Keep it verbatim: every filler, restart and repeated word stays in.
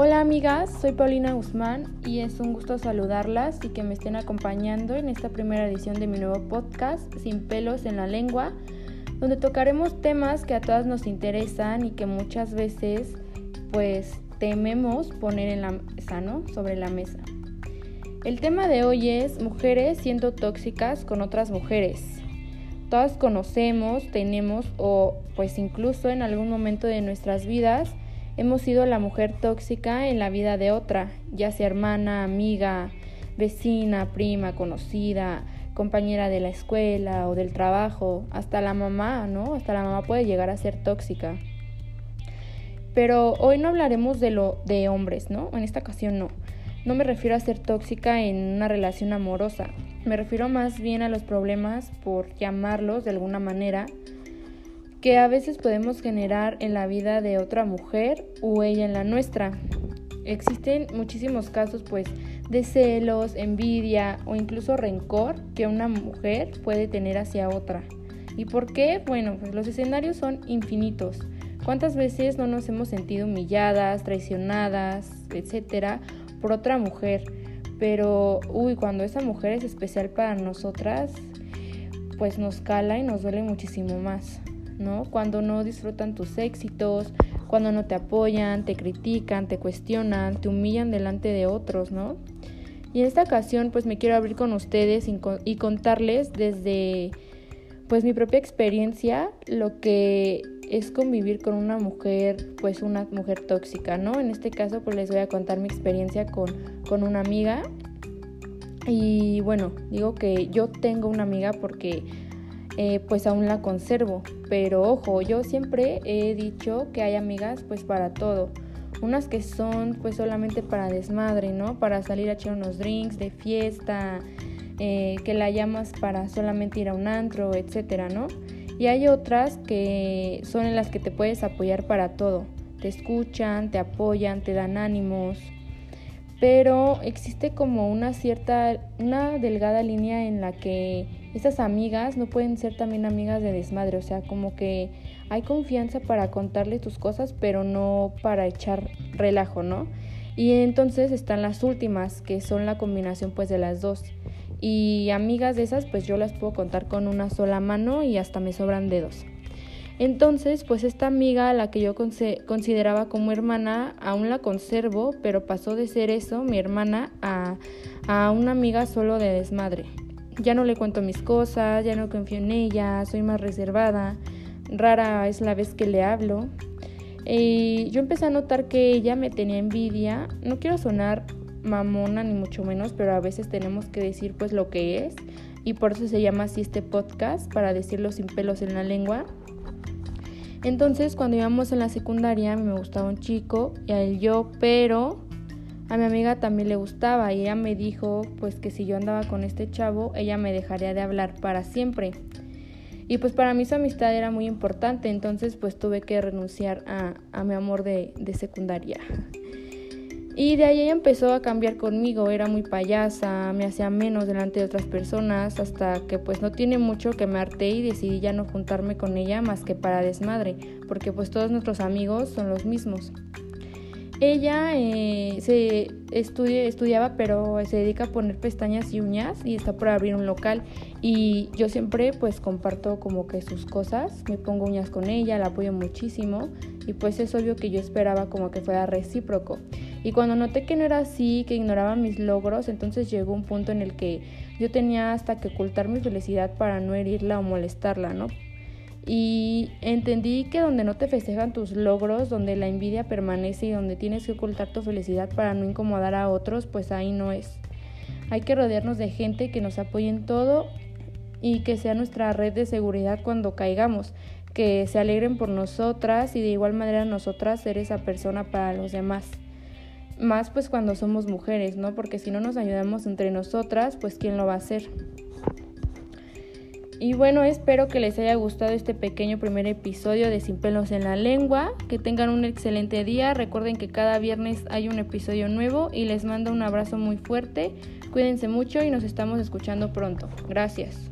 Hola amigas, soy Paulina Guzmán y es un gusto saludarlas y que me estén acompañando en esta primera edición de mi nuevo podcast, Sin pelos en la lengua, donde tocaremos temas que a todas nos interesan y que muchas veces pues tememos poner en la mesa, ¿no? Sobre la mesa. El tema de hoy es mujeres siendo tóxicas con otras mujeres. Todas conocemos, tenemos o pues incluso en algún momento de nuestras vidas hemos sido la mujer tóxica en la vida de otra, ya sea hermana, amiga, vecina, prima, conocida, compañera de la escuela o del trabajo, hasta la mamá, ¿no? Hasta la mamá puede llegar a ser tóxica. Pero hoy no hablaremos de lo de hombres, ¿no? En esta ocasión no. No me refiero a ser tóxica en una relación amorosa. Me refiero más bien a los problemas, por llamarlos de alguna manera, que a veces podemos generar en la vida de otra mujer o ella en la nuestra. Existen muchísimos casos, pues, de celos, envidia o incluso rencor que una mujer puede tener hacia otra. ¿Y por qué? Bueno, pues los escenarios son infinitos. ¿Cuántas veces no nos hemos sentido humilladas, traicionadas, etcétera, por otra mujer? Pero, uy, cuando esa mujer es especial para nosotras, pues nos cala y nos duele muchísimo más, ¿no? Cuando no disfrutan tus éxitos, cuando no te apoyan, te critican, te cuestionan, te humillan delante de otros, ¿no? Y en esta ocasión, pues me quiero abrir con ustedes y contarles desde, pues, mi propia experiencia, lo que es convivir con una mujer, pues una mujer tóxica, ¿no? En este caso, pues les voy a contar mi experiencia con, con una amiga. Y bueno, digo que yo tengo una amiga porque eh, pues aún la conservo. Pero ojo, yo siempre he dicho que hay amigas pues para todo. Unas que son pues solamente para desmadre, ¿no? Para salir a echar unos drinks de fiesta, eh, que la llamas para solamente ir a un antro, etcétera, ¿no? Y hay otras que son en las que te puedes apoyar para todo. Te escuchan, te apoyan, te dan ánimos. Pero existe como una cierta, una delgada línea en la que estas amigas no pueden ser también amigas de desmadre. O sea, como que hay confianza para contarle tus cosas, pero no para echar relajo, ¿no? Y entonces están las últimas, que son la combinación pues de las dos. Y amigas de esas, pues yo las puedo contar con una sola mano y hasta me sobran dedos. Entonces, pues esta amiga, la que yo consideraba como hermana, aún la conservo, pero pasó de ser eso, mi hermana, a, a una amiga solo de desmadre. Ya no le cuento mis cosas, ya no confío en ella, soy más reservada, rara es la vez que le hablo. Eh, yo empecé a notar que ella me tenía envidia. No quiero sonar mamona ni mucho menos, pero a veces tenemos que decir pues lo que es, y por eso se llama así este podcast, para decirlo sin pelos en la lengua. Entonces, cuando íbamos en la secundaria, a mí me gustaba un chico y a él yo, pero a mi amiga también le gustaba, y ella me dijo pues que si yo andaba con este chavo, ella me dejaría de hablar para siempre. Y pues para mí su amistad era muy importante, entonces pues tuve que renunciar a, a mi amor de, de secundaria. Y de ahí ella empezó a cambiar conmigo, era muy payasa, me hacía menos delante de otras personas, hasta que pues no tiene mucho que me harté y decidí ya no juntarme con ella más que para desmadre, porque pues todos nuestros amigos son los mismos. Ella eh, se estudia, estudiaba, pero se dedica a poner pestañas y uñas y está por abrir un local, y yo siempre pues comparto como que sus cosas, me pongo uñas con ella, la apoyo muchísimo, y pues es obvio que yo esperaba como que fuera recíproco. Y cuando noté que no era así, que ignoraba mis logros, entonces llegó un punto en el que yo tenía hasta que ocultar mi felicidad para no herirla o molestarla, ¿no? Y entendí que donde no te festejan tus logros, donde la envidia permanece y donde tienes que ocultar tu felicidad para no incomodar a otros, pues ahí no es. Hay que rodearnos de gente que nos apoye en todo y que sea nuestra red de seguridad cuando caigamos, que se alegren por nosotras y de igual manera nosotras ser esa persona para los demás. Más pues cuando somos mujeres, ¿no? Porque si no nos ayudamos entre nosotras, pues ¿quién lo va a hacer? Y bueno, espero que les haya gustado este pequeño primer episodio de Sin pelos en la lengua. Que tengan un excelente día. Recuerden que cada viernes hay un episodio nuevo y les mando un abrazo muy fuerte. Cuídense mucho y nos estamos escuchando pronto. Gracias.